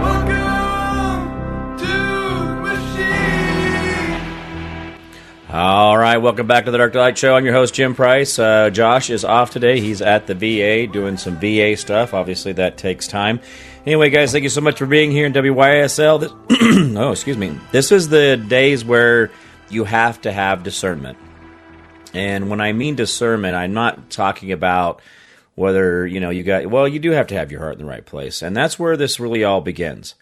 Welcome to Machine! All right, welcome back to the Dark to Light Show. I'm your host, Jim Price. Josh is off today. He's at the VA doing some VA stuff. Obviously, that takes time. Anyway, guys, thank you so much for being here in WYSL. This is the days where you have to have discernment. And when I mean discernment, I'm not talking about whether, you do have to have your heart in the right place. And that's where this really all begins.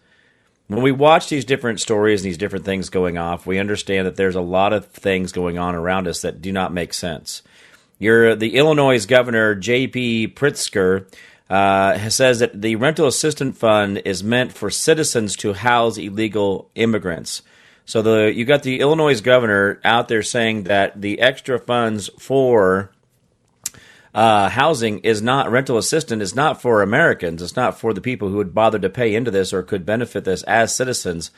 When we watch these different stories and these different things going off, we understand that there's a lot of things going on around us that do not make sense. The Illinois governor, J.P. Pritzker, says that the rental assistance fund is meant for citizens to house illegal immigrants. So you got the Illinois governor out there saying that the extra funds for housing is not rental assistance. It's not for Americans. It's not for the people who would bother to pay into this or could benefit this as citizens.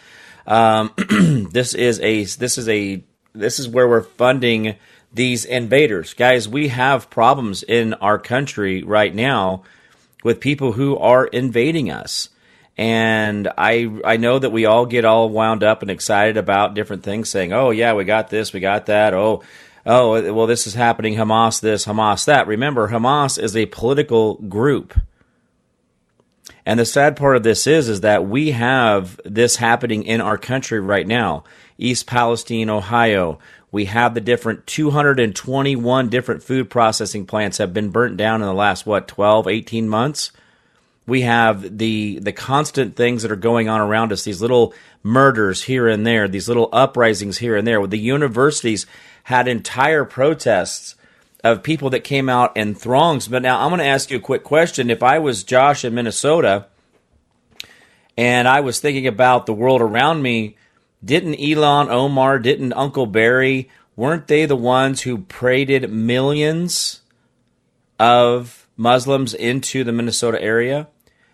This is where we're funding these invaders, guys. We have problems in our country right now with people who are invading us. And I know that we all get all wound up and excited about different things, saying, oh, yeah, we got this, we got that, oh, well, this is happening, Hamas this, Hamas that. Remember, Hamas is a political group. And the sad part of this is that we have this happening in our country right now. East Palestine, Ohio. We have the different 221 different food processing plants have been burnt down in the last, 12, 18 months? We have the constant things that are going on around us, these little murders here and there, these little uprisings here and there. The universities had entire protests of people that came out in throngs. But now I'm going to ask you a quick question. If I was Josh in Minnesota and I was thinking about the world around me, didn't Elon Omar, didn't Uncle Barry, weren't they the ones who paraded millions of Muslims into the Minnesota area?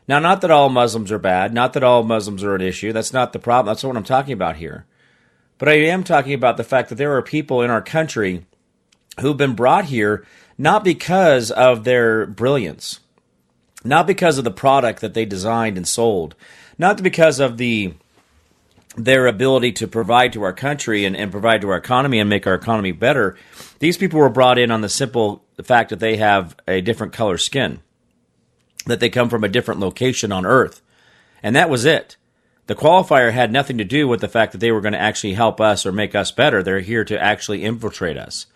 Now, not that all Muslims are bad, not that all Muslims are an issue. That's not the problem. That's not what I'm talking about here. But I am talking about the fact that there are people in our country who've been brought here not because of their brilliance, not because of the product that they designed and sold, not because of their ability to provide to our country and provide to our economy and make our economy better. These people were brought in on the simple fact that they have a different color skin, that they come from a different location on Earth. And that was it. The qualifier had nothing to do with the fact that they were going to actually help us or make us better. They're here to actually infiltrate us.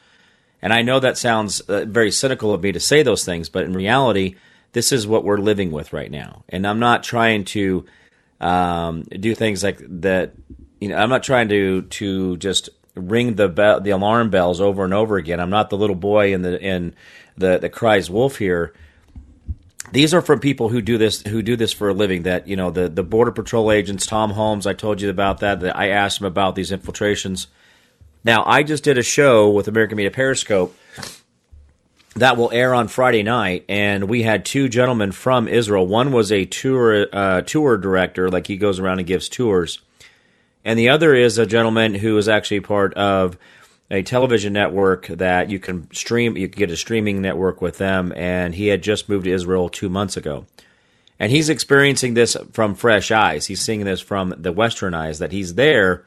And I know that sounds very cynical of me to say those things, but in reality, this is what we're living with right now. And I'm not trying to do things like that. I'm not trying to just ring the alarm bells over and over again. I'm not the little boy that cries wolf here. These are from people who do this for a living. That the Border Patrol agents, Tom Holmes. I told you about that. I asked him about these infiltrations. Now I just did a show with American Media Periscope that will air on Friday night, and we had two gentlemen from Israel. One was a tour director, like he goes around and gives tours, and the other is a gentleman who is actually part of a television network that you can stream. You can get a streaming network with them, and he had just moved to Israel 2 months ago, and he's experiencing this from fresh eyes. He's seeing this from the Western eyes, that he's there,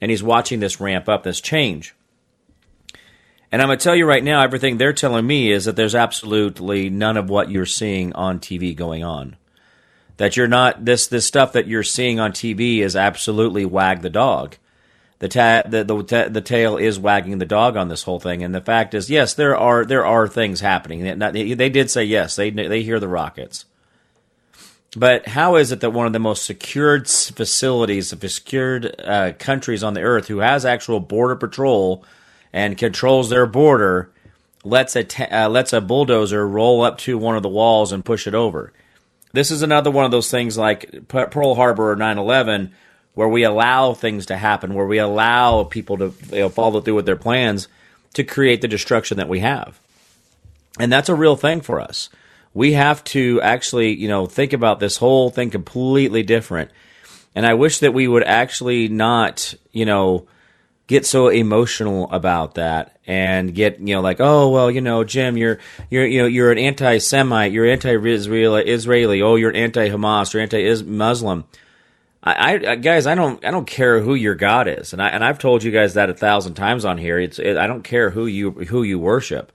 and he's watching this ramp up, this change. And I'm going to tell you right now, everything they're telling me is that there's absolutely none of what you're seeing on TV going on. That you're not, this stuff that you're seeing on TV is absolutely wag the dog. The tail is wagging the dog on this whole thing. And the fact is, yes, there are things happening. They did say yes, they hear the rockets. But how is it that one of the most secured facilities, the secured countries on the earth, who has actual border patrol and controls their border, lets a bulldozer roll up to one of the walls and push it over? This is another one of those things like Pearl Harbor or 9/11, where we allow things to happen, where we allow people to follow through with their plans, to create the destruction that we have. And that's a real thing for us. We have to actually, you know, think about this whole thing completely different. And I wish that we would actually not, you know, get so emotional about that and get, you know, like, oh, well, you know, Jim, you're an anti-Semite, you're anti-Israeli, oh, you're anti-Hamas, you're anti-Muslim. Guys, I don't care who your God is, and I've told you guys that 1,000 times on here. I don't care who you worship,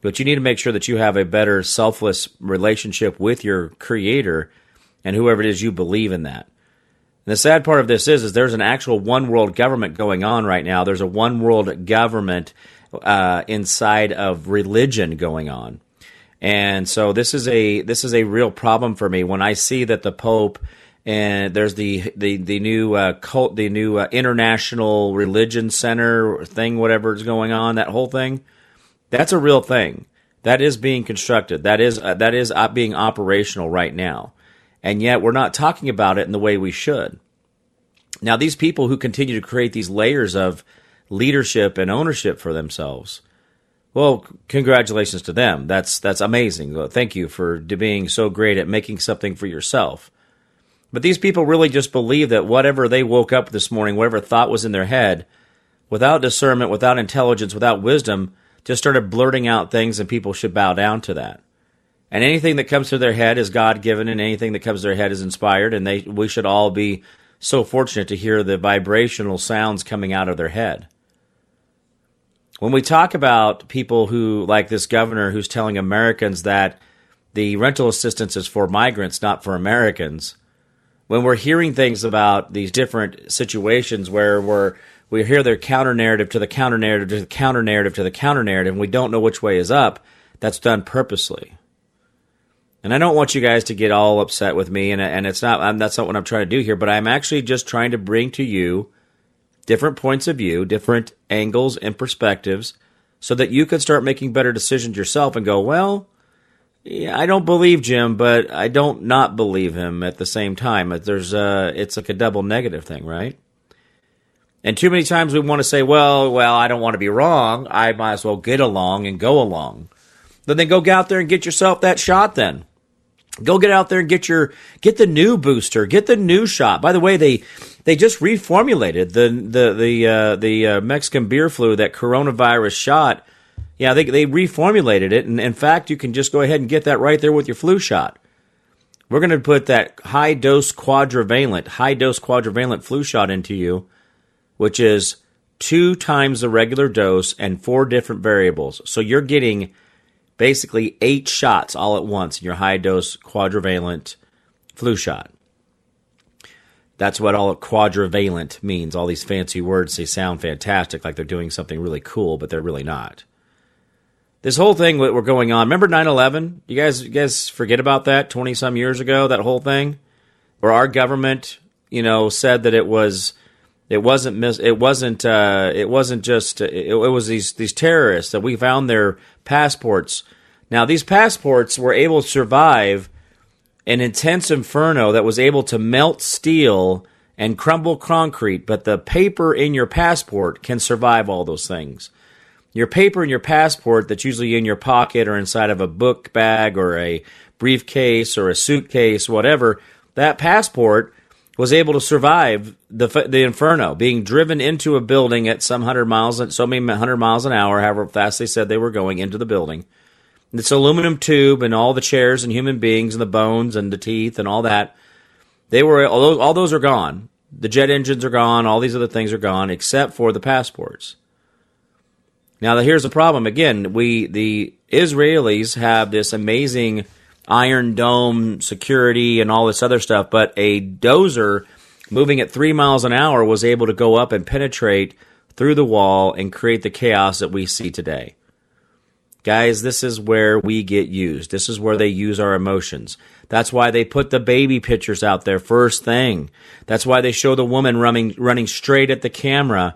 but you need to make sure that you have a better selfless relationship with your Creator and whoever it is you believe in that. And the sad part of this is there's an actual one world government going on right now. There's a one world government inside of religion going on, and so this is a real problem for me when I see that the Pope. And there's the new International Religion Center thing, whatever is going on, that whole thing. That's a real thing. That is being constructed. That is being operational right now. And yet we're not talking about it in the way we should. Now, these people who continue to create these layers of leadership and ownership for themselves, well, congratulations to them. That's amazing. Thank you for being so great at making something for yourself. But these people really just believe that whatever they woke up this morning, whatever thought was in their head, without discernment, without intelligence, without wisdom, just started blurting out things, and people should bow down to that. And anything that comes to their head is God-given, and anything that comes to their head is inspired, and we should all be so fortunate to hear the vibrational sounds coming out of their head. When we talk about people who, like this governor who's telling Americans that the rental assistance is for migrants, not for Americans, when we're hearing things about these different situations where we hear their counter-narrative to the counter-narrative to the counter-narrative to the counter-narrative, and we don't know which way is up, that's done purposely. And I don't want you guys to get all upset with me, and that's not what I'm trying to do here, but I'm actually just trying to bring to you different points of view, different angles and perspectives, so that you can start making better decisions yourself and go, well, yeah, I don't believe Jim, but I don't not believe him at the same time. It's like a double negative thing, right? And too many times we want to say, well, I don't want to be wrong. I might as well get along and go along. But then go out there and get yourself that shot then. Go get out there and get the new booster, get the new shot. By the way, they just reformulated the Mexican beer flu, that coronavirus shot. Yeah, they reformulated it, and in fact, you can just go ahead and get that right there with your flu shot. We're going to put that high-dose quadrivalent flu shot into you, which is 2 times the regular dose and 4 different variables. So you're getting basically 8 shots all at once in your high-dose quadrivalent flu shot. That's what all quadrivalent means. All these fancy words, they sound fantastic, like they're doing something really cool, but they're really not. This whole thing that we're going on, remember 9/11? You guys forget about that 20-some years ago, that whole thing? Where our government, you know, said that it was these terrorists that we found their passports. Now, these passports were able to survive an intense inferno that was able to melt steel and crumble concrete, but the paper in your passport can survive all those things. Your paper and your passport that's usually in your pocket or inside of a book bag or a briefcase or a suitcase, whatever, that passport was able to survive the inferno, being driven into a building at so many hundred miles an hour, however fast they said they were going into the building. And this aluminum tube and all the chairs and human beings and the bones and the teeth and all that, all those are gone. The jet engines are gone. All these other things are gone except for the passports. Now, here's the problem. Again, the Israelis have this amazing Iron Dome security and all this other stuff, but a dozer moving at 3 miles an hour was able to go up and penetrate through the wall and create the chaos that we see today. Guys, this is where we get used. This is where they use our emotions. That's why they put the baby pictures out there first thing. That's why they show the woman running straight at the camera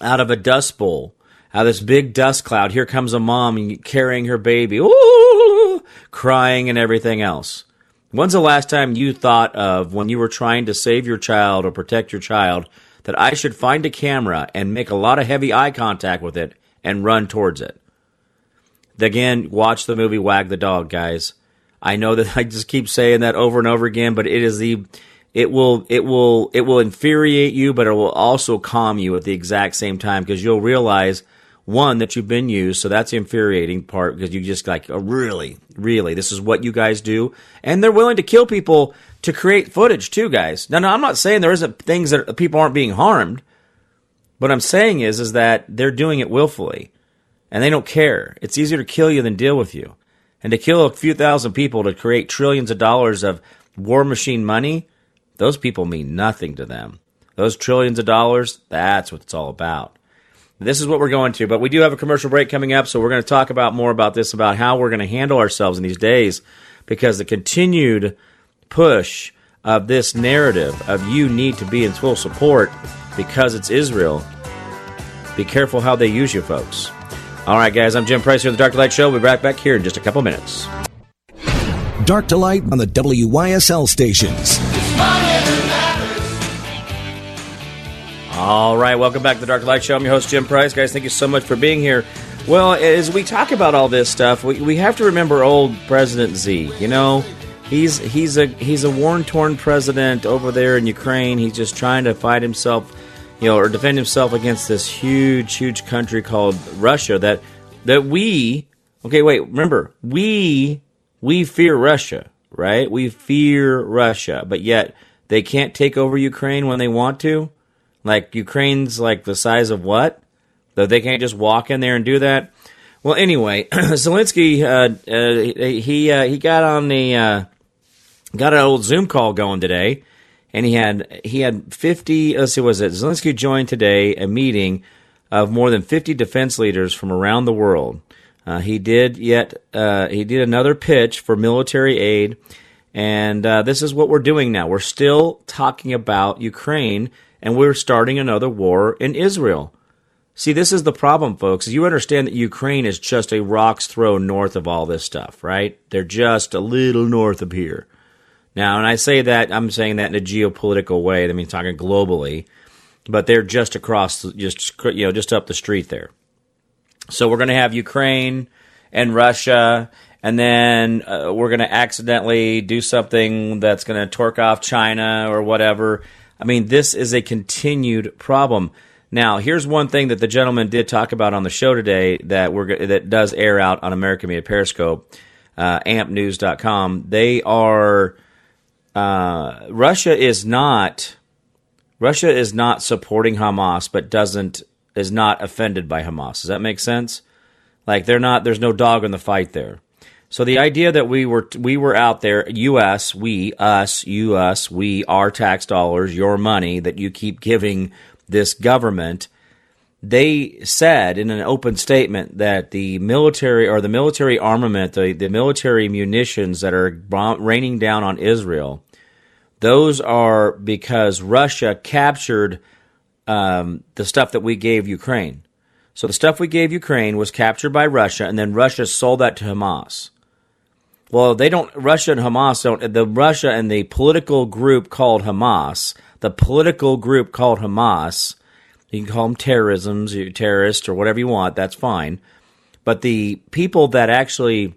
out of a dust bowl. Out of this big dust cloud, here comes a mom carrying her baby, ooh, crying and everything else. When's the last time you thought of, when you were trying to save your child or protect your child, that I should find a camera and make a lot of heavy eye contact with it and run towards it. Again, watch the movie Wag the Dog, guys. I know that I just keep saying that over and over again, but it is the it will infuriate you, but it will also calm you at the exact same time, because you'll realize, one, that you've been used, so that's the infuriating part, because you just like, oh, really, really, this is what you guys do? And they're willing to kill people to create footage too, guys. Now, I'm not saying there isn't things that people aren't being harmed. What I'm saying is that they're doing it willfully, and they don't care. It's easier to kill you than deal with you. And to kill a few thousand people to create trillions of dollars of war machine money, those people mean nothing to them. Those trillions of dollars, that's what it's all about. This is what we're going to, but we do have a commercial break coming up, so we're going to talk about more about this, about how we're going to handle ourselves in these days, because the continued push of this narrative of you need to be in full support because it's Israel. Be careful how they use you, folks. All right, guys, I'm Jim Price here on the Dark To Light Show. We'll be right back here in just a couple minutes. Dark To Light on the WYSL stations. All right, welcome back to the Dark Light Show. I'm your host, Jim Price. Guys, thank you so much for being here. Well, as we talk about all this stuff, we have to remember old President Z. You know, he's a worn-torn president over there in Ukraine. He's just trying to fight himself, you know, or defend himself against this huge, huge country called Russia that we... Okay, wait, remember, we fear Russia, right? We fear Russia, but yet they can't take over Ukraine when they want to. Like, Ukraine's like the size of what? That they can't just walk in there and do that? Well, anyway, Zelensky, he got on the got an old Zoom call going today, and he had 50. Let's see, what was it? Zelensky joined today a meeting of more than 50 defense leaders from around the world. He did another pitch for military aid, and this is what we're doing now. We're still talking about Ukraine. And we're starting another war in Israel. See, this is the problem, folks. You understand that Ukraine is just a rock's throw north of all this stuff, right? They're just a little north of here. Now, and I say that, I'm saying that in a geopolitical way. I mean, talking globally. But they're just across, just up the street there. So we're going to have Ukraine and Russia, and then we're going to accidentally do something that's going to torque off China or whatever. I mean, this is a continued problem. Now, here's one thing that the gentleman did talk about on the show today that does air out on American Media Periscope, AmpNews.com. They are Russia is not supporting Hamas, but is not offended by Hamas. Does that make sense? Like, they're not. There's no dog in the fight there. So the idea that we were out there, we, our tax dollars, your money that you keep giving this government, they said in an open statement that the military armament, the military munitions that are raining down on Israel, those are because Russia captured the stuff that we gave Ukraine. So the stuff we gave Ukraine was captured by Russia, and then Russia sold that to Hamas. Well, Russia and the political group called Hamas, you can call them terrorists or whatever you want, that's fine. But the people that actually,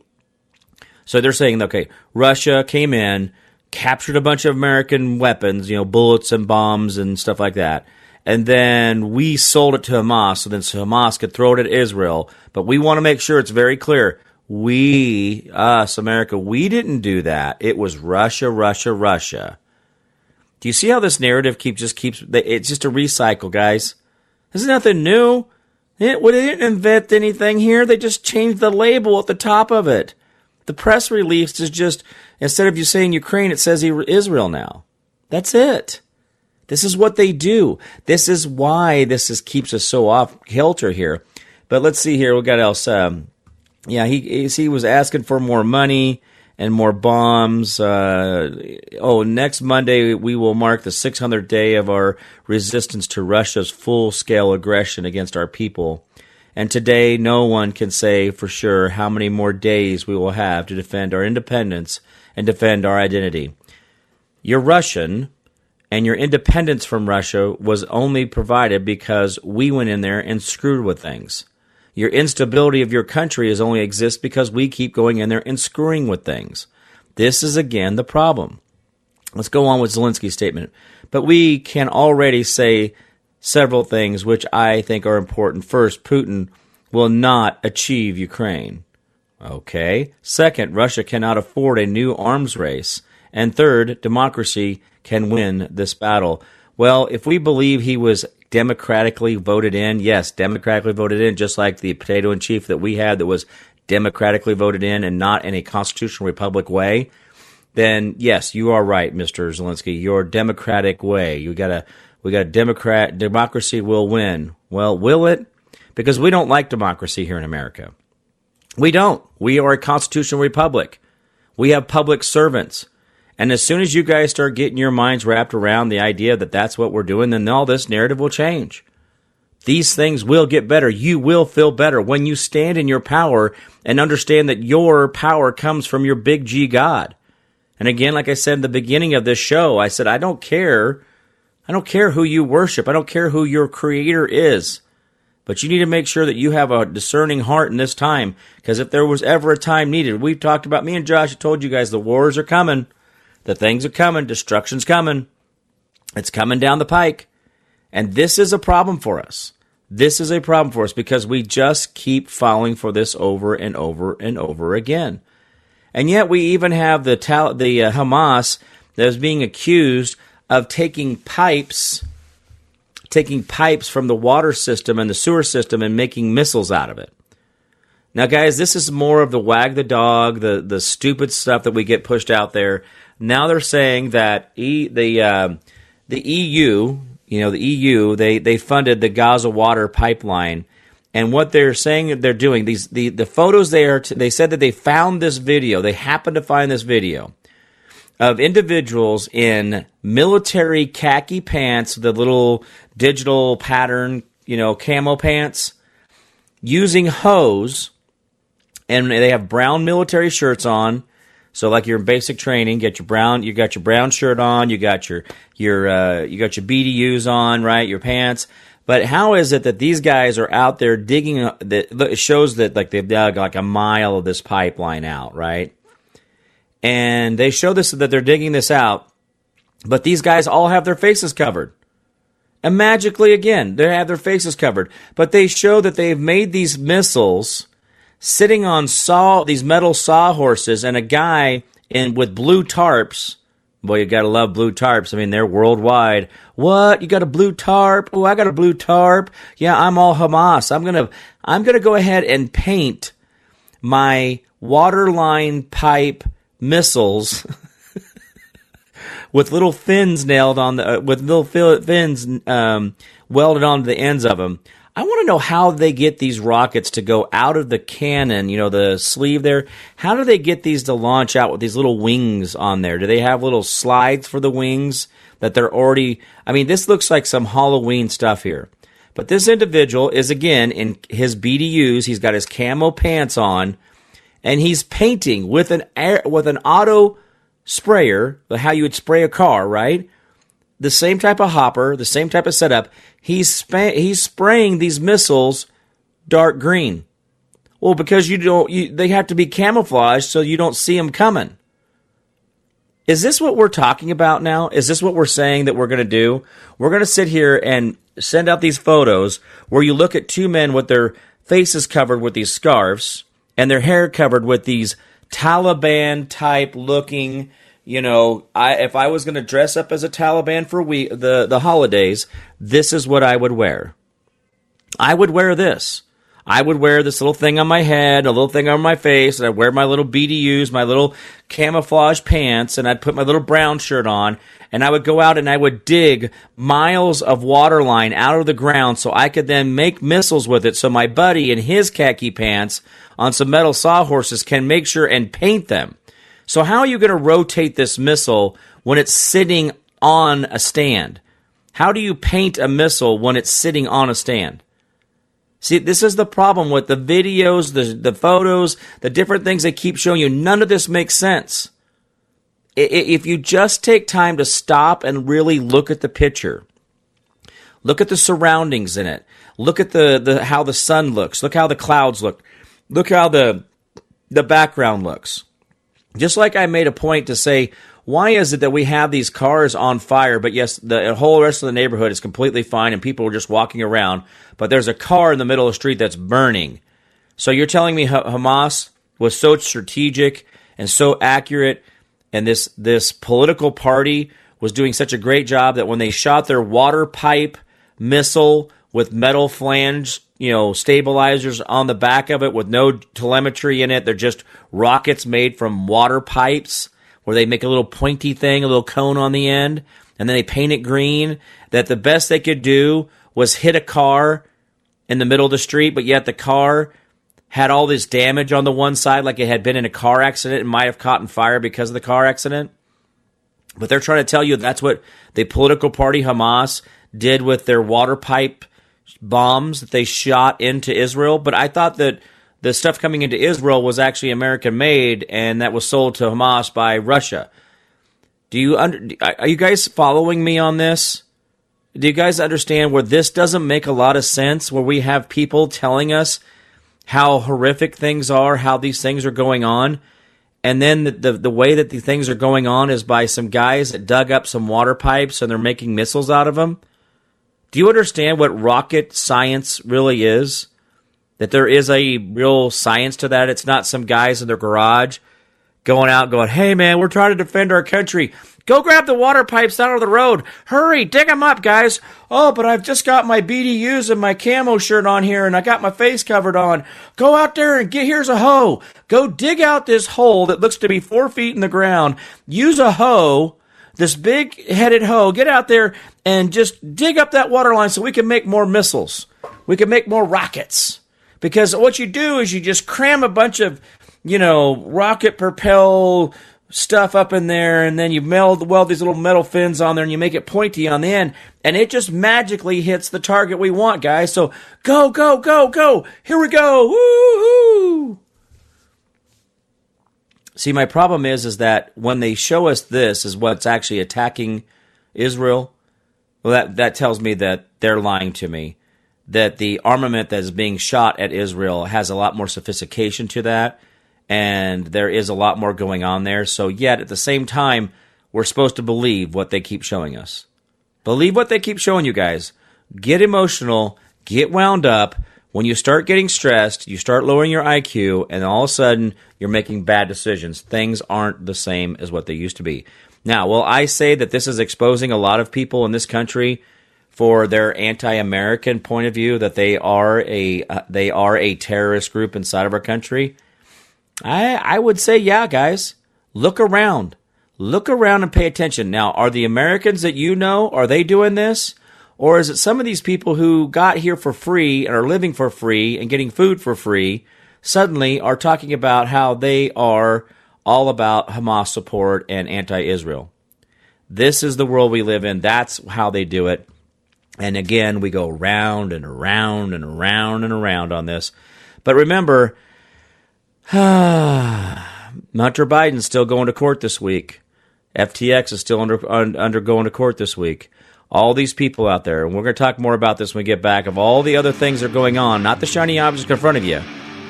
so they're saying, okay, Russia came in, captured a bunch of American weapons, bullets and bombs and stuff like that. And then we sold it to Hamas, so then Hamas could throw it at Israel. But we want to make sure it's very clear. We, us, America, we didn't do that. It was Russia, Russia, Russia. Do you see how this narrative keeps? It's just a recycle, guys. There's nothing new. They didn't invent anything here. They just changed the label at the top of it. The press release is just, instead of you saying Ukraine, it says Israel now. That's it. This is what they do. This is why keeps us so off kilter here. But let's see here. We got else. He was asking for more money and more bombs. Next Monday we will mark the 600th day of our resistance to Russia's full-scale aggression against our people. And today no one can say for sure how many more days we will have to defend our independence and defend our identity. You're Russian, and your independence from Russia was only provided because we went in there and screwed with things. Your instability of your country is only exists because we keep going in there and screwing with things. This is, again, the problem. Let's go on with Zelensky's statement. But we can already say several things which I think are important. First, Putin will not achieve Ukraine. Okay. Second, Russia cannot afford a new arms race. And third, democracy can win this battle. Well, if we believe he was democratically voted in, yes, democratically voted in, just like the potato-in-chief that we had that was democratically voted in and not in a constitutional republic way, then yes, you are right, Mr. Zelensky, your democratic way. We got a democracy will win. Well, will it? Because we don't like democracy here in America. We don't. We are a constitutional republic. We have public servants. And as soon as you guys start getting your minds wrapped around the idea that that's what we're doing, then all this narrative will change. These things will get better. You will feel better when you stand in your power and understand that your power comes from your big G God. And again, like I said in the beginning of this show, I said, I don't care who you worship. I don't care who your creator is. But you need to make sure that you have a discerning heart in this time, because if there was ever a time needed, we've talked about, me and Josh have told you guys, the wars are coming. The things are coming. Destruction's coming. It's coming down the pike. And this is a problem for us. This is a problem for us because we just keep falling for this over and over and over again. And yet we even have the Hamas that is being accused of taking pipes from the water system and the sewer system and making missiles out of it. Now, guys, this is more of the wag the dog, the stupid stuff that we get pushed out there. Now they're saying that the EU, you know, the EU, they funded the Gaza water pipeline, and what they're saying that they're doing, the photos they said that they found this video. They happened to find this video of individuals in military khaki pants, the little digital pattern, you know, camo pants, using hose, and they have brown military shirts on. So like you're in basic training, you got your brown shirt on, you got your BDUs on, right? Your pants. But how is it that these guys are out there digging? It shows that like they've dug like a mile of this pipeline out, right? And they show this that they're digging this out, but these guys all have their faces covered. And magically again, they have their faces covered, but they show that they've made these missiles sitting on these metal sawhorses, and a guy with blue tarps. Boy, you gotta love blue tarps. I mean, they're worldwide. What? You got a blue tarp? Oh, I got a blue tarp. Yeah, I'm all Hamas. I'm gonna go ahead and paint my waterline pipe missiles with little fins welded onto the ends of them. I want to know how they get these rockets to go out of the cannon, you know, the sleeve there. How do they get these to launch out with these little wings on there? Do they have little slides for the wings that they're already... I mean, this looks like some Halloween stuff here. But this individual is, again, in his BDUs. He's got his camo pants on, and he's painting with an auto sprayer, how you would spray a car, right? The same type of hopper, the same type of setup. He's spraying these missiles dark green. Well, because they have to be camouflaged so you don't see them coming. Is this what we're talking about now? Is this what we're saying that we're going to do? We're going to sit here and send out these photos where you look at two men with their faces covered with these scarves and their hair covered with these Taliban-type looking... You know, if I was going to dress up as a Taliban for the holidays, this is what I would wear. I would wear this. I would wear this little thing on my head, a little thing on my face, and I'd wear my little BDUs, my little camouflage pants, and I'd put my little brown shirt on, and I would go out and I would dig miles of water line out of the ground so I could then make missiles with it so my buddy in his khaki pants on some metal sawhorses can make sure and paint them. So how are you going to rotate this missile when it's sitting on a stand? How do you paint a missile when it's sitting on a stand? See, this is the problem with the videos, the photos, the different things they keep showing you. None of this makes sense. If you just take time to stop and really look at the picture, Look at the surroundings in it. Look at the how the sun looks. Look how the clouds look. Look how the background looks. Just like I made a point to say, why is it that we have these cars on fire, but yes, the whole rest of the neighborhood is completely fine and people are just walking around, but there's a car in the middle of the street that's burning? So you're telling me Hamas was so strategic and so accurate, and this political party was doing such a great job that when they shot their water pipe missile with metal flange, stabilizers on the back of it with no telemetry in it, they're just rockets made from water pipes where they make a little pointy thing, a little cone on the end, and then they paint it green, that the best they could do was hit a car in the middle of the street, but yet the car had all this damage on the one side, like it had been in a car accident and might have caught on fire because of the car accident. But they're trying to tell you that's what the political party Hamas did with their water pipe bombs that they shot into Israel. But I thought that the stuff coming into Israel was actually American-made, and that was sold to Hamas by Russia. Are you guys following me on this? Do you guys understand where this doesn't make a lot of sense, where we have people telling us how horrific things are, how these things are going on, and then the way that the things are going on is by some guys that dug up some water pipes and they're making missiles out of them? Do you understand what rocket science really is? That there is a real science to that. It's not some guys in their garage going out going, hey, man, we're trying to defend our country. Go grab the water pipes out of the road. Hurry, dig them up, guys. Oh, but I've just got my BDUs and my camo shirt on here, and I got my face covered on. Go out there and here's a hoe. Go dig out this hole that looks to be 4 feet in the ground. Use a hoe, this big-headed hoe. Get out there and just dig up that water line so we can make more missiles. We can make more rockets. Because what you do is you just cram a bunch of, rocket propel stuff up in there, and then you weld these little metal fins on there, and you make it pointy on the end, and it just magically hits the target we want, guys. So go, go, go, go. Here we go. Woo-hoo. See, my problem is that when they show us this is what's actually attacking Israel, well, that tells me that they're lying to me, that the armament that is being shot at Israel has a lot more sophistication to that, and there is a lot more going on there. So yet, at the same time, we're supposed to believe what they keep showing us. Believe what they keep showing you guys. Get emotional. Get wound up. When you start getting stressed, you start lowering your IQ, and all of a sudden, you're making bad decisions. Things aren't the same as what they used to be. Now, will I say that this is exposing a lot of people in this country for their anti-American point of view, that they are a terrorist group inside of our country? I would say, yeah, guys, look around. Look around and pay attention. Now, are the Americans that are they doing this? Or is it some of these people who got here for free and are living for free and getting food for free suddenly are talking about how they are all about Hamas support and anti-Israel? This is the world we live in. That's how they do it. And again, we go round and around and around and around on this. But remember, Hunter Biden's still going to court this week. FTX is still undergoing to court this week. All these people out there, and we're going to talk more about this when we get back, of all the other things that are going on, not the shiny objects in front of you.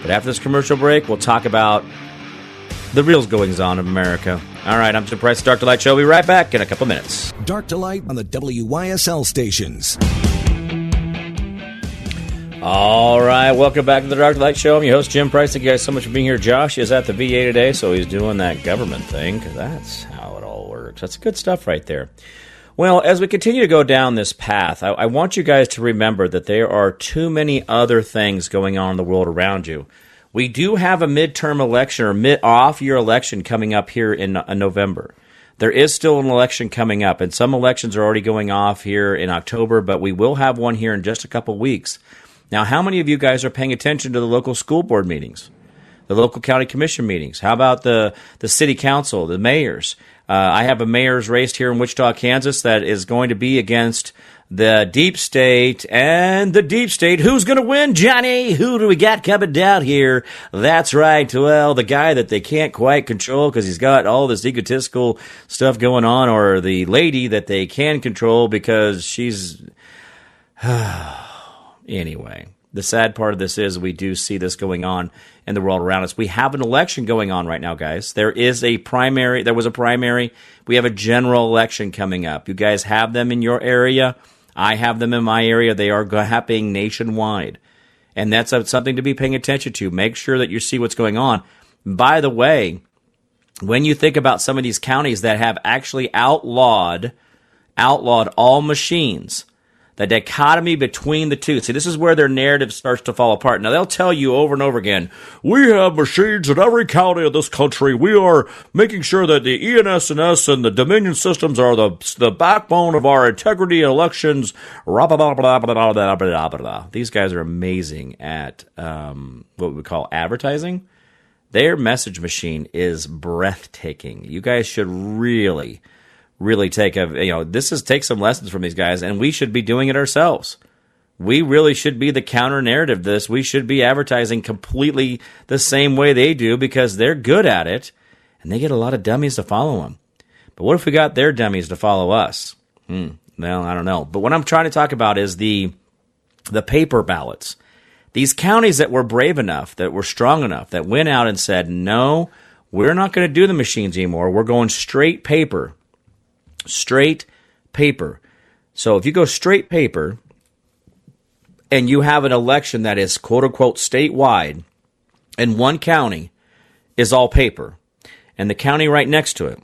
But after this commercial break, we'll talk about the real goings-on of America. All right, I'm Jim Price, Dark to Light Show. We'll be right back in a couple minutes. Dark to Light on the WYSL stations. All right, welcome back to the Dark to Light Show. I'm your host, Jim Price. Thank you guys so much for being here. Josh is at the VA today, so he's doing that government thing, because that's how it all works. That's good stuff right there. Well, as we continue to go down this path, I want you guys to remember that there are too many other things going on in the world around you. We do have a midterm election or off-year election coming up here in November. There is still an election coming up, and some elections are already going off here in October, but we will have one here in just a couple weeks. Now, how many of you guys are paying attention to the local school board meetings, the local county commission meetings? How about the city council, the mayors? I have a mayor's race here in Wichita, Kansas, that is going to be against the deep state and the deep state. Who's going to win, Johnny? Who do we got coming down here? That's right. Well, the guy that they can't quite control because he's got all this egotistical stuff going on, or the lady that they can control because she's Anyway, the sad part of this is we do see this going on in the world around us. We have an election going on right now, guys. There is a primary. There was a primary. We have a general election coming up. You guys have them in your area. I have them in my area. They are happening nationwide. And that's something to be paying attention to. Make sure that you see what's going on. By the way, when you think about some of these counties that have actually outlawed all machines, the dichotomy between the two. See, this is where their narrative starts to fall apart. Now, they'll tell you over and over again, we have machines in every county of this country. We are making sure that the ENS&S and the Dominion systems are the backbone of our integrity in elections. These guys are amazing at what we call advertising. Their message machine is breathtaking. You guys should really take take some lessons from these guys, and we should be doing it ourselves. We really should be the counter narrative to this. We should be advertising completely the same way they do because they're good at it, and they get a lot of dummies to follow them. But what if we got their dummies to follow us? Well, I don't know. But what I'm trying to talk about is the paper ballots. These counties that were brave enough, that were strong enough, that went out and said, no, we're not going to do the machines anymore. We're going straight paper. Straight paper. So if you go straight paper and you have an election that is quote-unquote statewide and one county is all paper and the county right next to it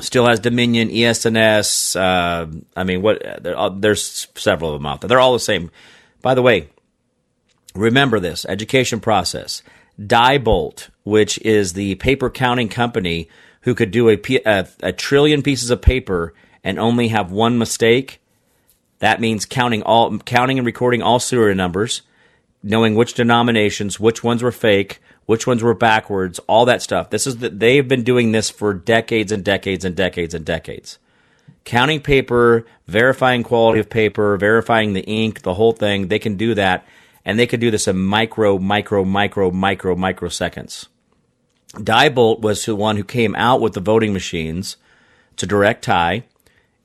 still has Dominion, ES&S, there's several of them out there. They're all the same. By the way, remember this, education process. Diebold, which is the paper counting company, who could do a trillion pieces of paper and only have one mistake? That means counting and recording all serial numbers, knowing which denominations, which ones were fake, which ones were backwards, all that stuff. They've been doing this for decades and decades and decades and decades. Counting paper, verifying quality of paper, verifying the ink, the whole thing. They can do that, and they could do this in microseconds. Diebold was the one who came out with the voting machines to direct tie.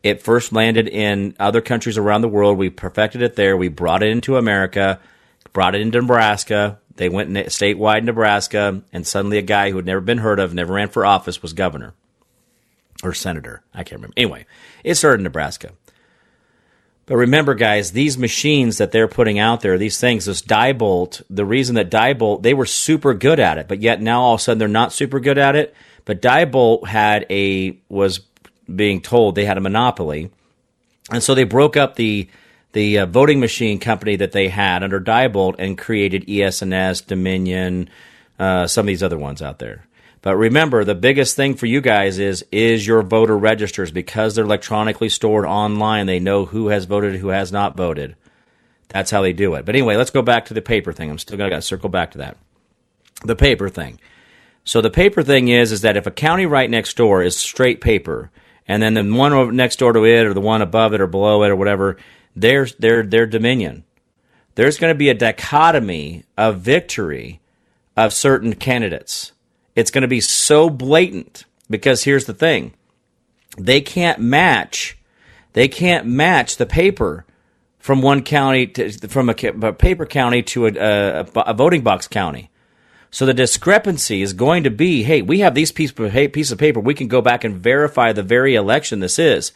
It first landed in other countries around the world. We perfected it there. We brought it into America, brought it into Nebraska. They went statewide in Nebraska, and suddenly a guy who had never been heard of, never ran for office, was governor or senator. I can't remember. Anyway, it started in Nebraska. But remember, guys, these machines that they're putting out there, these things, this Diebold, the reason that Diebold, they were super good at it, but yet now all of a sudden they're not super good at it. But Diebold was being told they had a monopoly, and so they broke up the voting machine company that they had under Diebold and created ES&S, Dominion, some of these other ones out there. But remember, the biggest thing for you guys is your voter registers. Because they're electronically stored online, they know who has voted, who has not voted. That's how they do it. But anyway, let's go back to the paper thing. I'm still going to circle back to that. The paper thing. So the paper thing is that if a county right next door is straight paper, and then the one next door to it or the one above it or below it or whatever, they're Dominion. There's going to be a dichotomy of victory of certain candidates. It's going to be so blatant because here's the thing. They can't match the paper from one county from a paper county to a voting box county. So the discrepancy is going to be, hey, we have these piece of paper. We can go back and verify the very election this is.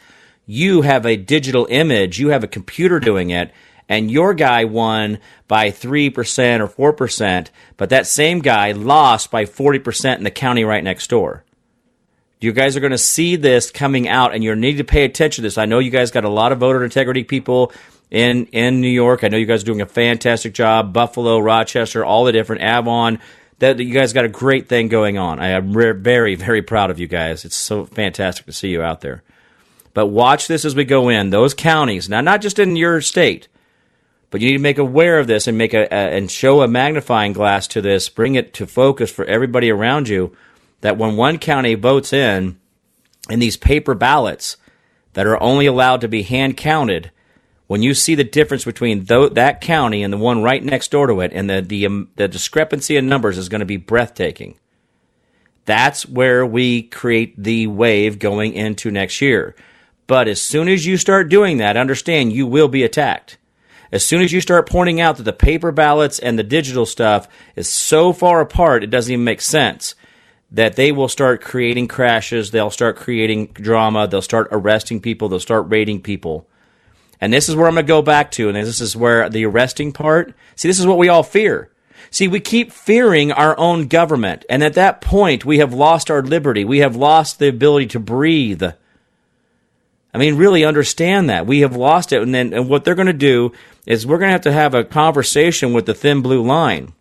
You have a digital image. You have a computer doing it. And your guy won by 3% or 4%, but that same guy lost by 40% in the county right next door. You guys are going to see this coming out, and you need to pay attention to this. I know you guys got a lot of voter integrity people in New York. I know you guys are doing a fantastic job. Buffalo, Rochester, all the different Avon. You guys got a great thing going on. I am very, very proud of you guys. It's so fantastic to see you out there. But watch this as we go in. Those counties, now not just in your state, but you need to make aware of this and and show a magnifying glass to this, bring it to focus for everybody around you, that when one county votes in these paper ballots that are only allowed to be hand-counted, when you see the difference between that county and the one right next door to it, and the discrepancy in numbers is going to be breathtaking. That's where we create the wave going into next year. But as soon as you start doing that, understand you will be attacked. As soon as you start pointing out that the paper ballots and the digital stuff is so far apart, it doesn't even make sense, that they will start creating crashes, they'll start creating drama, they'll start arresting people, they'll start raiding people. And this is where I'm going to go back to, and this is where the arresting part, see, this is what we all fear. See, we keep fearing our own government, and at that point, we have lost our liberty. We have lost the ability to breathe. I mean, really understand that. We have lost it, and what they're going to do is we're going to have a conversation with the thin blue line.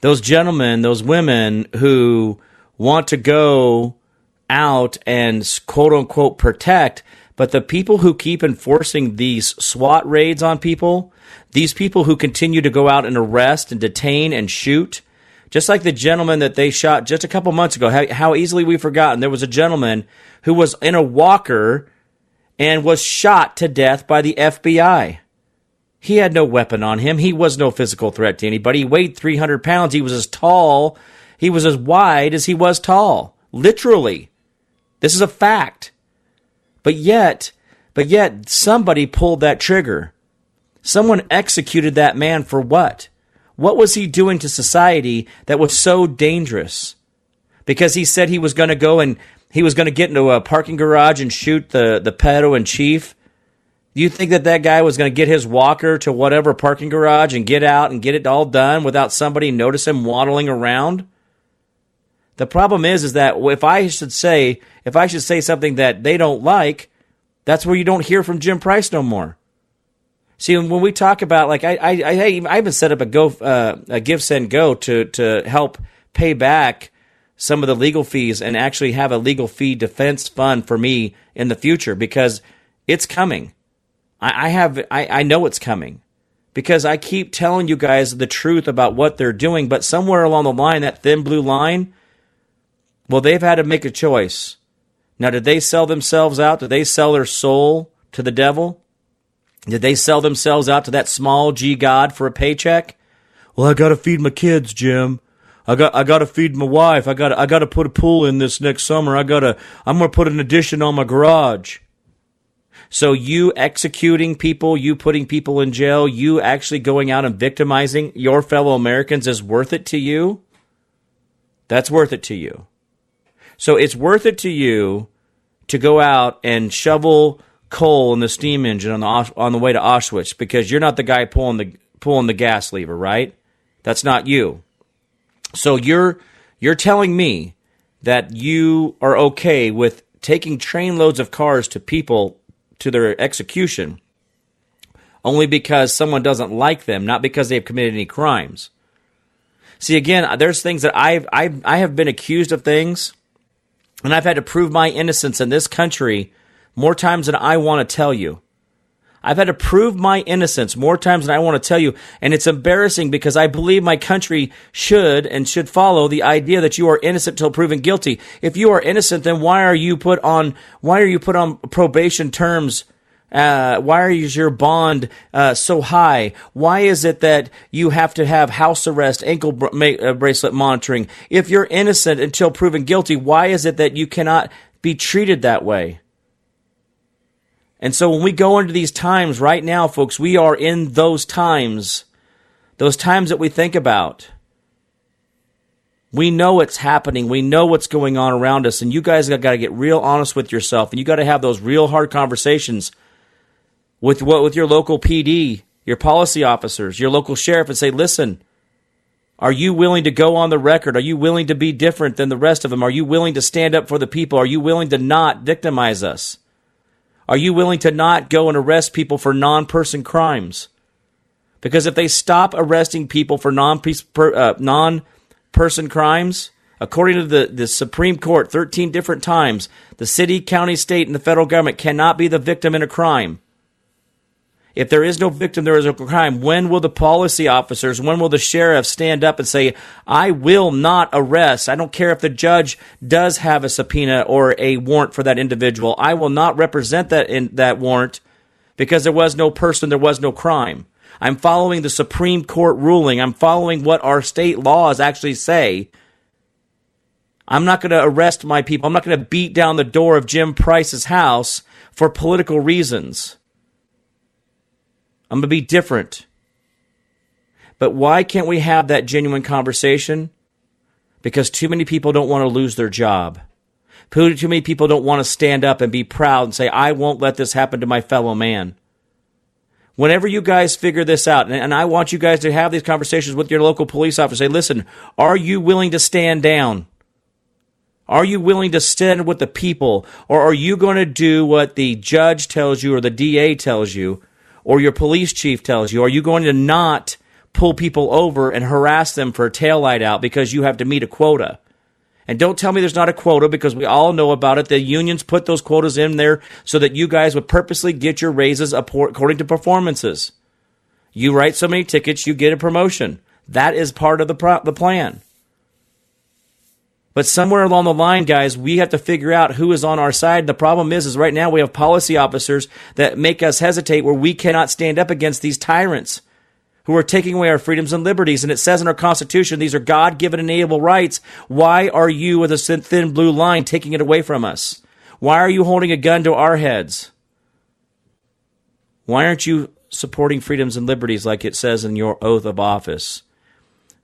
Those gentlemen, those women who want to go out and quote-unquote protect, but the people who keep enforcing these SWAT raids on people, these people who continue to go out and arrest and detain and shoot, just like the gentleman that they shot just a couple months ago, how easily we've forgotten. There was a gentleman who was in a walker and was shot to death by the FBI. He had no weapon on him. He was no physical threat to anybody. He weighed 300 pounds. He was as tall. He was as wide as he was tall. Literally. This is a fact. But yet, somebody pulled that trigger. Someone executed that man for what? What was he doing to society that was so dangerous? Because he said he was going to go and he was going to get into a parking garage and shoot the pedo in chief? Do you think that that guy was going to get his walker to whatever parking garage and get out and get it all done without somebody noticing him waddling around? The problem is that if I should say something that they don't like, that's where you don't hear from Jim Price no more. See, when we talk about, like, I even set up a Give Send Go to help pay back some of the legal fees and actually have a legal fee defense fund for me in the future, because it's coming. I know it's coming, because I keep telling you guys the truth about what they're doing, but somewhere along the line, that thin blue line, well, they've had to make a choice. Now, did they sell themselves out? Did they sell their soul to the devil? Did they sell themselves out to that small G God for a paycheck? Well, I got to feed my kids, Jim. I got to feed my wife. I got to put a pool in this next summer. I'm going to put an addition on my garage. So you executing people, you putting people in jail, you actually going out and victimizing your fellow Americans is worth it to you? That's worth it to you. So it's worth it to you to go out and shovel coal in the steam engine on the way to Auschwitz, because you're not the guy pulling the gas lever, right? That's not you. So you're telling me that you are okay with taking trainloads of cars to people to their execution only because someone doesn't like them, not because they've committed any crimes. See, again, there's things that I have been accused of things, and I've had to prove my innocence in this country more times than I want to tell you. I've had to prove my innocence more times than I want to tell you. And it's embarrassing, because I believe my country should follow the idea that you are innocent till proven guilty. If you are innocent, then why are you put on probation terms? Why is your bond so high? Why is it that you have to have house arrest, ankle bracelet monitoring? If you're innocent until proven guilty, why is it that you cannot be treated that way? And so when we go into these times right now, folks, we are in those times that we think about. We know it's happening. We know what's going on around us. And you guys have got to get real honest with yourself. And you got to have those real hard conversations with your local PD, your policy officers, your local sheriff, and say, listen, are you willing to go on the record? Are you willing to be different than the rest of them? Are you willing to stand up for the people? Are you willing to not victimize us? Are you willing to not go and arrest people for non-person crimes? Because if they stop arresting people for non-person crimes, according to the Supreme Court 13 different times, the city, county, state, and the federal government cannot be the victim in a crime. If there is no victim, there is no crime. When will the policy officers, when will the sheriff stand up and say, I will not arrest? I don't care if the judge does have a subpoena or a warrant for that individual. I will not represent that in that warrant, because there was no person, there was no crime. I'm following the Supreme Court ruling. I'm following what our state laws actually say. I'm not going to arrest my people. I'm not going to beat down the door of Jim Price's house for political reasons. I'm going to be different. But why can't we have that genuine conversation? Because too many people don't want to lose their job. Too many people don't want to stand up and be proud and say, I won't let this happen to my fellow man. Whenever you guys figure this out, and I want you guys to have these conversations with your local police officer, say, listen, are you willing to stand down? Are you willing to stand with the people? Or are you going to do what the judge tells you or the DA tells you or your police chief tells you? Are you going to not pull people over and harass them for a taillight out because you have to meet a quota? And don't tell me there's not a quota, because we all know about it. The unions put those quotas in there so that you guys would purposely get your raises according to performances. You write so many tickets, you get a promotion. That is part of the plan. But somewhere along the line, guys, we have to figure out who is on our side. The problem is right now we have policy officers that make us hesitate, where we cannot stand up against these tyrants who are taking away our freedoms and liberties. And it says in our Constitution, these are God-given inalienable rights. Why are you, with a thin blue line, taking it away from us? Why are you holding a gun to our heads? Why aren't you supporting freedoms and liberties like it says in your oath of office?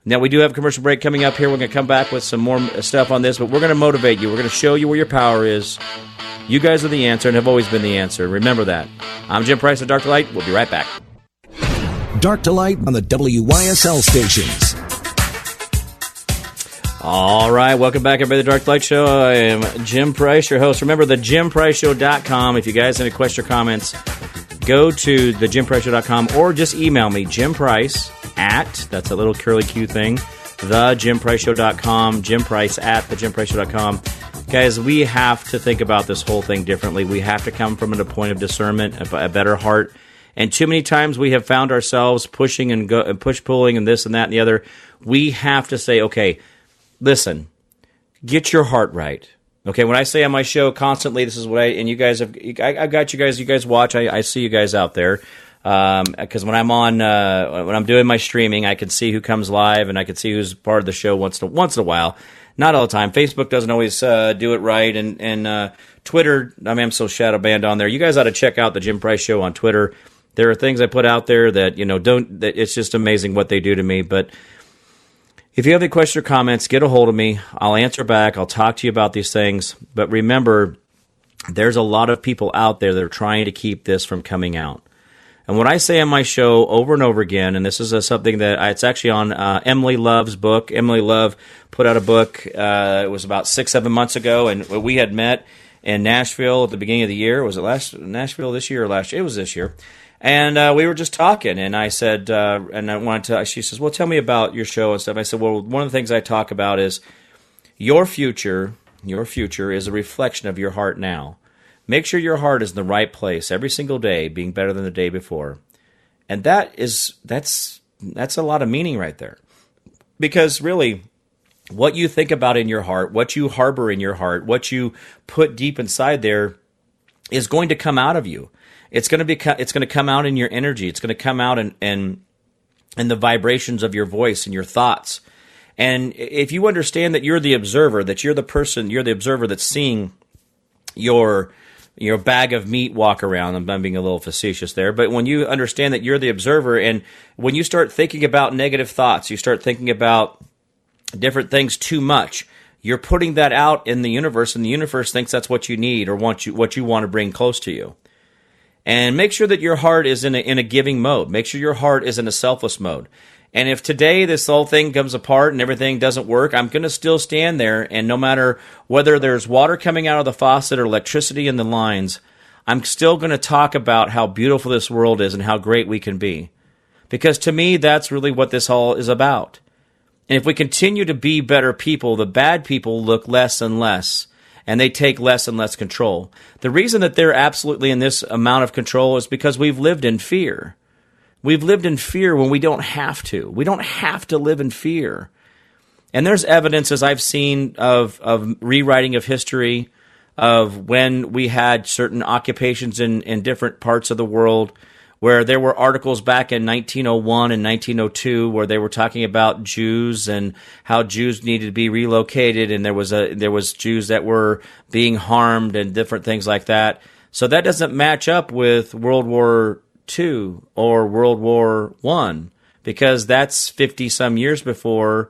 Now, we do have a commercial break coming up here. We're going to come back with some more stuff on this, but we're going to motivate you. We're going to show you where your power is. You guys are the answer and have always been the answer. Remember that. I'm Jim Price of Dark to Light. We'll be right back. Dark to Light on the WYSL stations. All right, welcome back, everybody, to the Dark to Light Show. I am Jim Price, your host. Remember, the JimPriceShow.com. If you guys have any questions or comments, go to the JimPriceShow.com or just email me, JimPrice at, that's a little curly Q thing, the JimPriceShow.com, JimPrice at the JimPriceShow.com. Guys, we have to think about this whole thing differently. We have to come from a point of discernment, a better heart. And too many times we have found ourselves pushing and push-pulling and this and that and the other. We have to say, okay, listen, get your heart right. Okay, when I say on my show constantly, this is what I, and you guys have, I've got you guys watch, I see you guys out there. Because when I'm on, when I'm doing my streaming, I can see who comes live and I can see who's part of the show once in a while. Not all the time. Facebook doesn't always do it right. And Twitter, I mean, I'm so shadow banned on there. You guys ought to check out the Jim Price Show on Twitter. There are things I put out there that, you know, don't, that it's just amazing what they do to me. But if you have any questions or comments, get a hold of me. I'll answer back. I'll talk to you about these things. But remember, there's a lot of people out there that are trying to keep this from coming out. And what I say on my show over and over again, and this is something that it's actually on Emily Love's book. Emily Love put out a book. It was about 6-7 months ago, and we had met in Nashville at the beginning of the year. Was it Nashville this year or last year? It was this year. And we were just talking, and I said, and I wanted to, she says, well, tell me about your show and stuff. I said, well, one of the things I talk about is your future is a reflection of your heart now. Make sure your heart is in the right place every single day, being better than the day before. And that's a lot of meaning right there. Because really, what you think about in your heart, what you harbor in your heart, what you put deep inside there is going to come out of you. It's going to come out in your energy. It's going to come out in the vibrations of your voice and your thoughts. And if you understand that you're the observer, that you're the person, you're the observer that's seeing your bag of meat walk around. I'm being a little facetious there. But when you understand that you're the observer, and when you start thinking about negative thoughts, you start thinking about different things too much, you're putting that out in the universe, and the universe thinks that's what you need or what you want to bring close to you. And make sure that your heart is in a giving mode. Make sure your heart is in a selfless mode. And if today this whole thing comes apart and everything doesn't work, I'm going to still stand there, and no matter whether there's water coming out of the faucet or electricity in the lines, I'm still going to talk about how beautiful this world is and how great we can be. Because to me, that's really what this all is about. And if we continue to be better people, the bad people look less and less. And they take less and less control. The reason that they're absolutely in this amount of control is because we've lived in fear. We've lived in fear when we don't have to. We don't have to live in fear. And there's evidence, as I've seen, of rewriting of history, of when we had certain occupations in different parts of the world, where there were articles back in 1901 and 1902 where they were talking about Jews and how Jews needed to be relocated, and there was Jews that were being harmed and different things like that. So that doesn't match up with World War II or World War I, because that's 50-some years before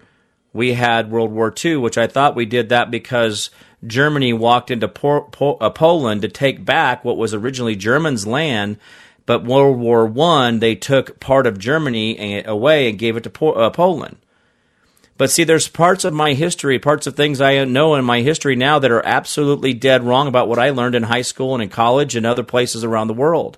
we had World War II, which I thought we did that because Germany walked into Poland to take back what was originally German's land. But World War I, they took part of Germany away and gave it to Poland. But see, there's parts of my history, parts of things I know in my history now that are absolutely dead wrong about what I learned in high school and in college and other places around the world.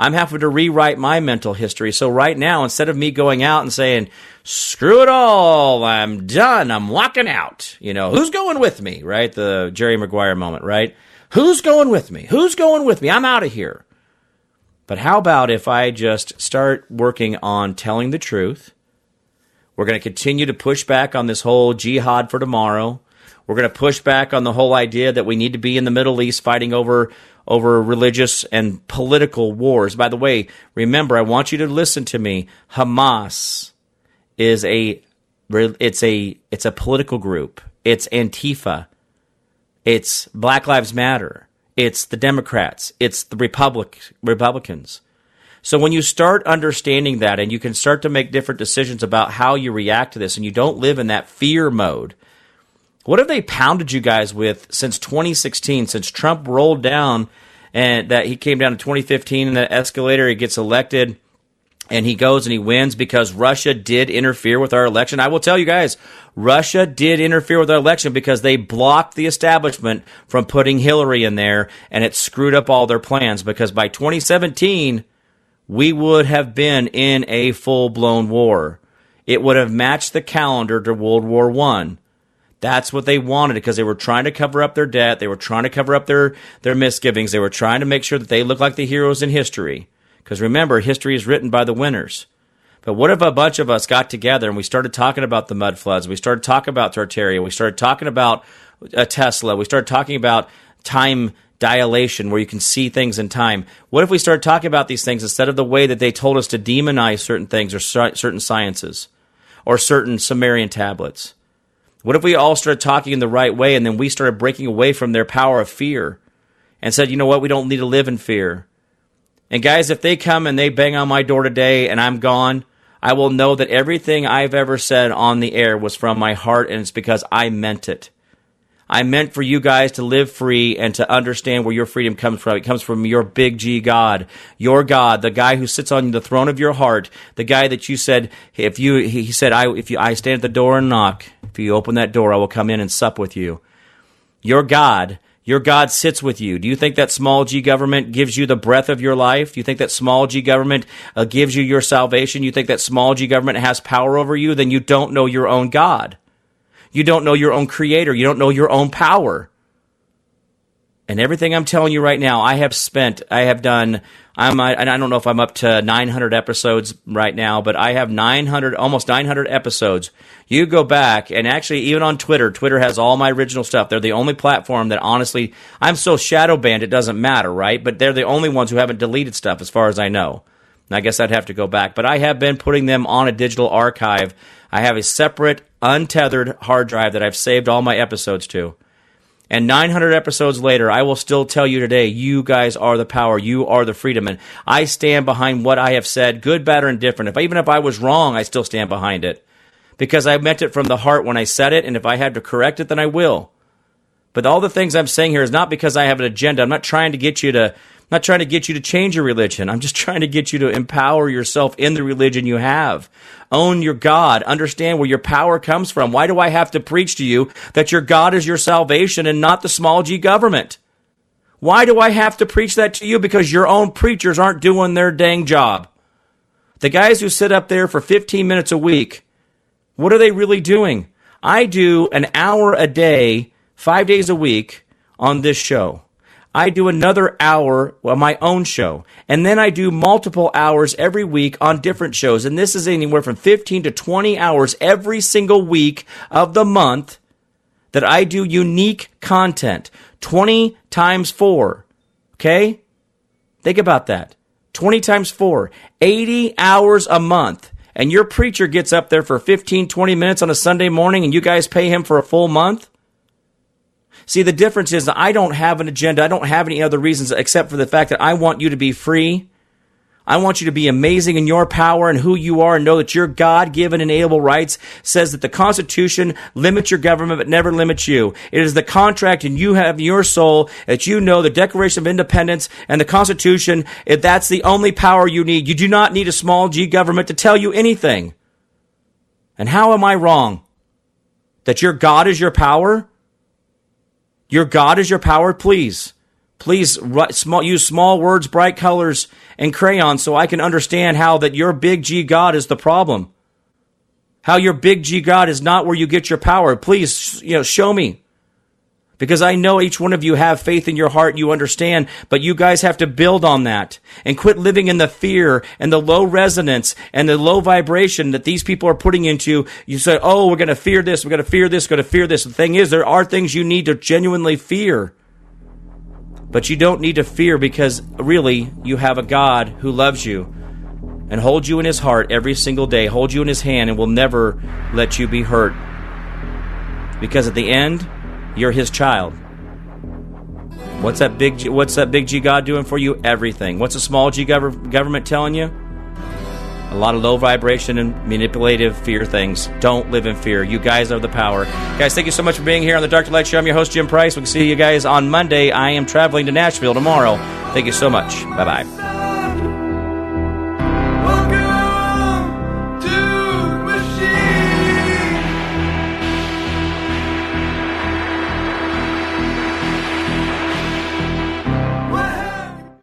I'm having to rewrite my mental history. So right now, instead of me going out and saying, screw it all, I'm done, I'm walking out. You know, who's going with me, right? The Jerry Maguire moment, right? Who's going with me? Who's going with me? I'm out of here. But how about if I just start working on telling the truth? We're going to continue to push back on this whole jihad for tomorrow. We're going to push back on the whole idea that we need to be in the Middle East fighting over religious and political wars. By the way, remember, I want you to listen to me. Hamas is a political group. It's Antifa. It's Black Lives Matter. It's the Democrats. It's the Republicans. So when you start understanding that and you can start to make different decisions about how you react to this and you don't live in that fear mode, what have they pounded you guys with since 2016, since Trump rolled down and that he came down in 2015 in the escalator, he gets elected and he goes and he wins because Russia did interfere with our election. I will tell you guys, Russia did interfere with our election because they blocked the establishment from putting Hillary in there, and it screwed up all their plans because by 2017, we would have been in a full-blown war. It would have matched the calendar to World War I. That's what they wanted because they were trying to cover up their debt. They were trying to cover up their misgivings. They were trying to make sure that they look like the heroes in history. Because remember, history is written by the winners. But what if a bunch of us got together and we started talking about the mud floods, we started talking about Tartaria, we started talking about Tesla, we started talking about time dilation where you can see things in time. What if we started talking about these things instead of the way that they told us to demonize certain things or certain sciences or certain Sumerian tablets? What if we all started talking in the right way and then we started breaking away from their power of fear and said, you know what, we don't need to live in fear. And guys, if they come and they bang on my door today and I'm gone, I will know that everything I've ever said on the air was from my heart, and it's because I meant it. I meant for you guys to live free and to understand where your freedom comes from. It comes from your big G God, your God, the guy who sits on the throne of your heart, the guy that you said, I stand at the door and knock. If you open that door, I will come in and sup with you. Your God sits with you. Do you think that small G government gives you the breath of your life? Do you think that small G government gives you your salvation? You think that small G government has power over you? Then you don't know your own God. You don't know your own creator. You don't know your own power. And everything I'm telling you right now, I don't know if I'm up to 900 episodes right now, but I have almost 900 episodes. You go back, and actually even on Twitter has all my original stuff. They're the only platform that honestly, I'm so shadow banned, it doesn't matter, right? But they're the only ones who haven't deleted stuff as far as I know. And I guess I'd have to go back. But I have been putting them on a digital archive. I have a separate, untethered hard drive that I've saved all my episodes to. And 900 episodes later, I will still tell you today, you guys are the power. You are the freedom. And I stand behind what I have said, good, bad, or indifferent. Even if I was wrong, I still stand behind it because I meant it from the heart when I said it. And if I had to correct it, then I will. But all the things I'm saying here is not because I have an agenda. I'm not trying to get you to change your religion. I'm just trying to get you to empower yourself in the religion you have. Own your God. Understand where your power comes from. Why do I have to preach to you that your God is your salvation and not the small G government? Why do I have to preach that to you? Because your own preachers aren't doing their dang job. The guys who sit up there for 15 minutes a week, what are they really doing? I do an hour a day, 5 days a week on this show. I do another hour on my own show, and then I do multiple hours every week on different shows, and this is anywhere from 15 to 20 hours every single week of the month that I do unique content, 20 times 4, okay? Think about that, 20 times 4, 80 hours a month, and your preacher gets up there for 15, 20 minutes on a Sunday morning, and you guys pay him for a full month? See, the difference is that I don't have an agenda. I don't have any other reasons except for the fact that I want you to be free. I want you to be amazing in your power and who you are, and know that your God-given inalienable rights says that the Constitution limits your government but never limits you. It is the contract and you have in your soul that you know the Declaration of Independence and the Constitution, if that's the only power you need. You do not need a small G government to tell you anything. And how am I wrong? That your God is your power? Your God is your power? Please. Please use small words, bright colors, and crayons so I can understand how that your big G God is the problem. How your big G God is not where you get your power. Please, show me. Because I know each one of you have faith in your heart, you understand, but you guys have to build on that and quit living in the fear and the low resonance and the low vibration that these people are putting into. You say, oh, we're going to fear this, we're going to fear this, we're going to fear this. The thing is, there are things you need to genuinely fear. But you don't need to fear, because really you have a God who loves you and holds you in his heart every single day, holds you in his hand, and will never let you be hurt. Because at the end, you're his child. What's that big G God doing for you? Everything. What's a small G government telling you? A lot of low vibration and manipulative fear things. Don't live in fear. You guys are the power. Guys, thank you so much for being here on the Dark to Light Show. I'm your host, Jim Price. We'll see you guys on Monday. I am traveling to Nashville tomorrow. Thank you so much. Bye-bye.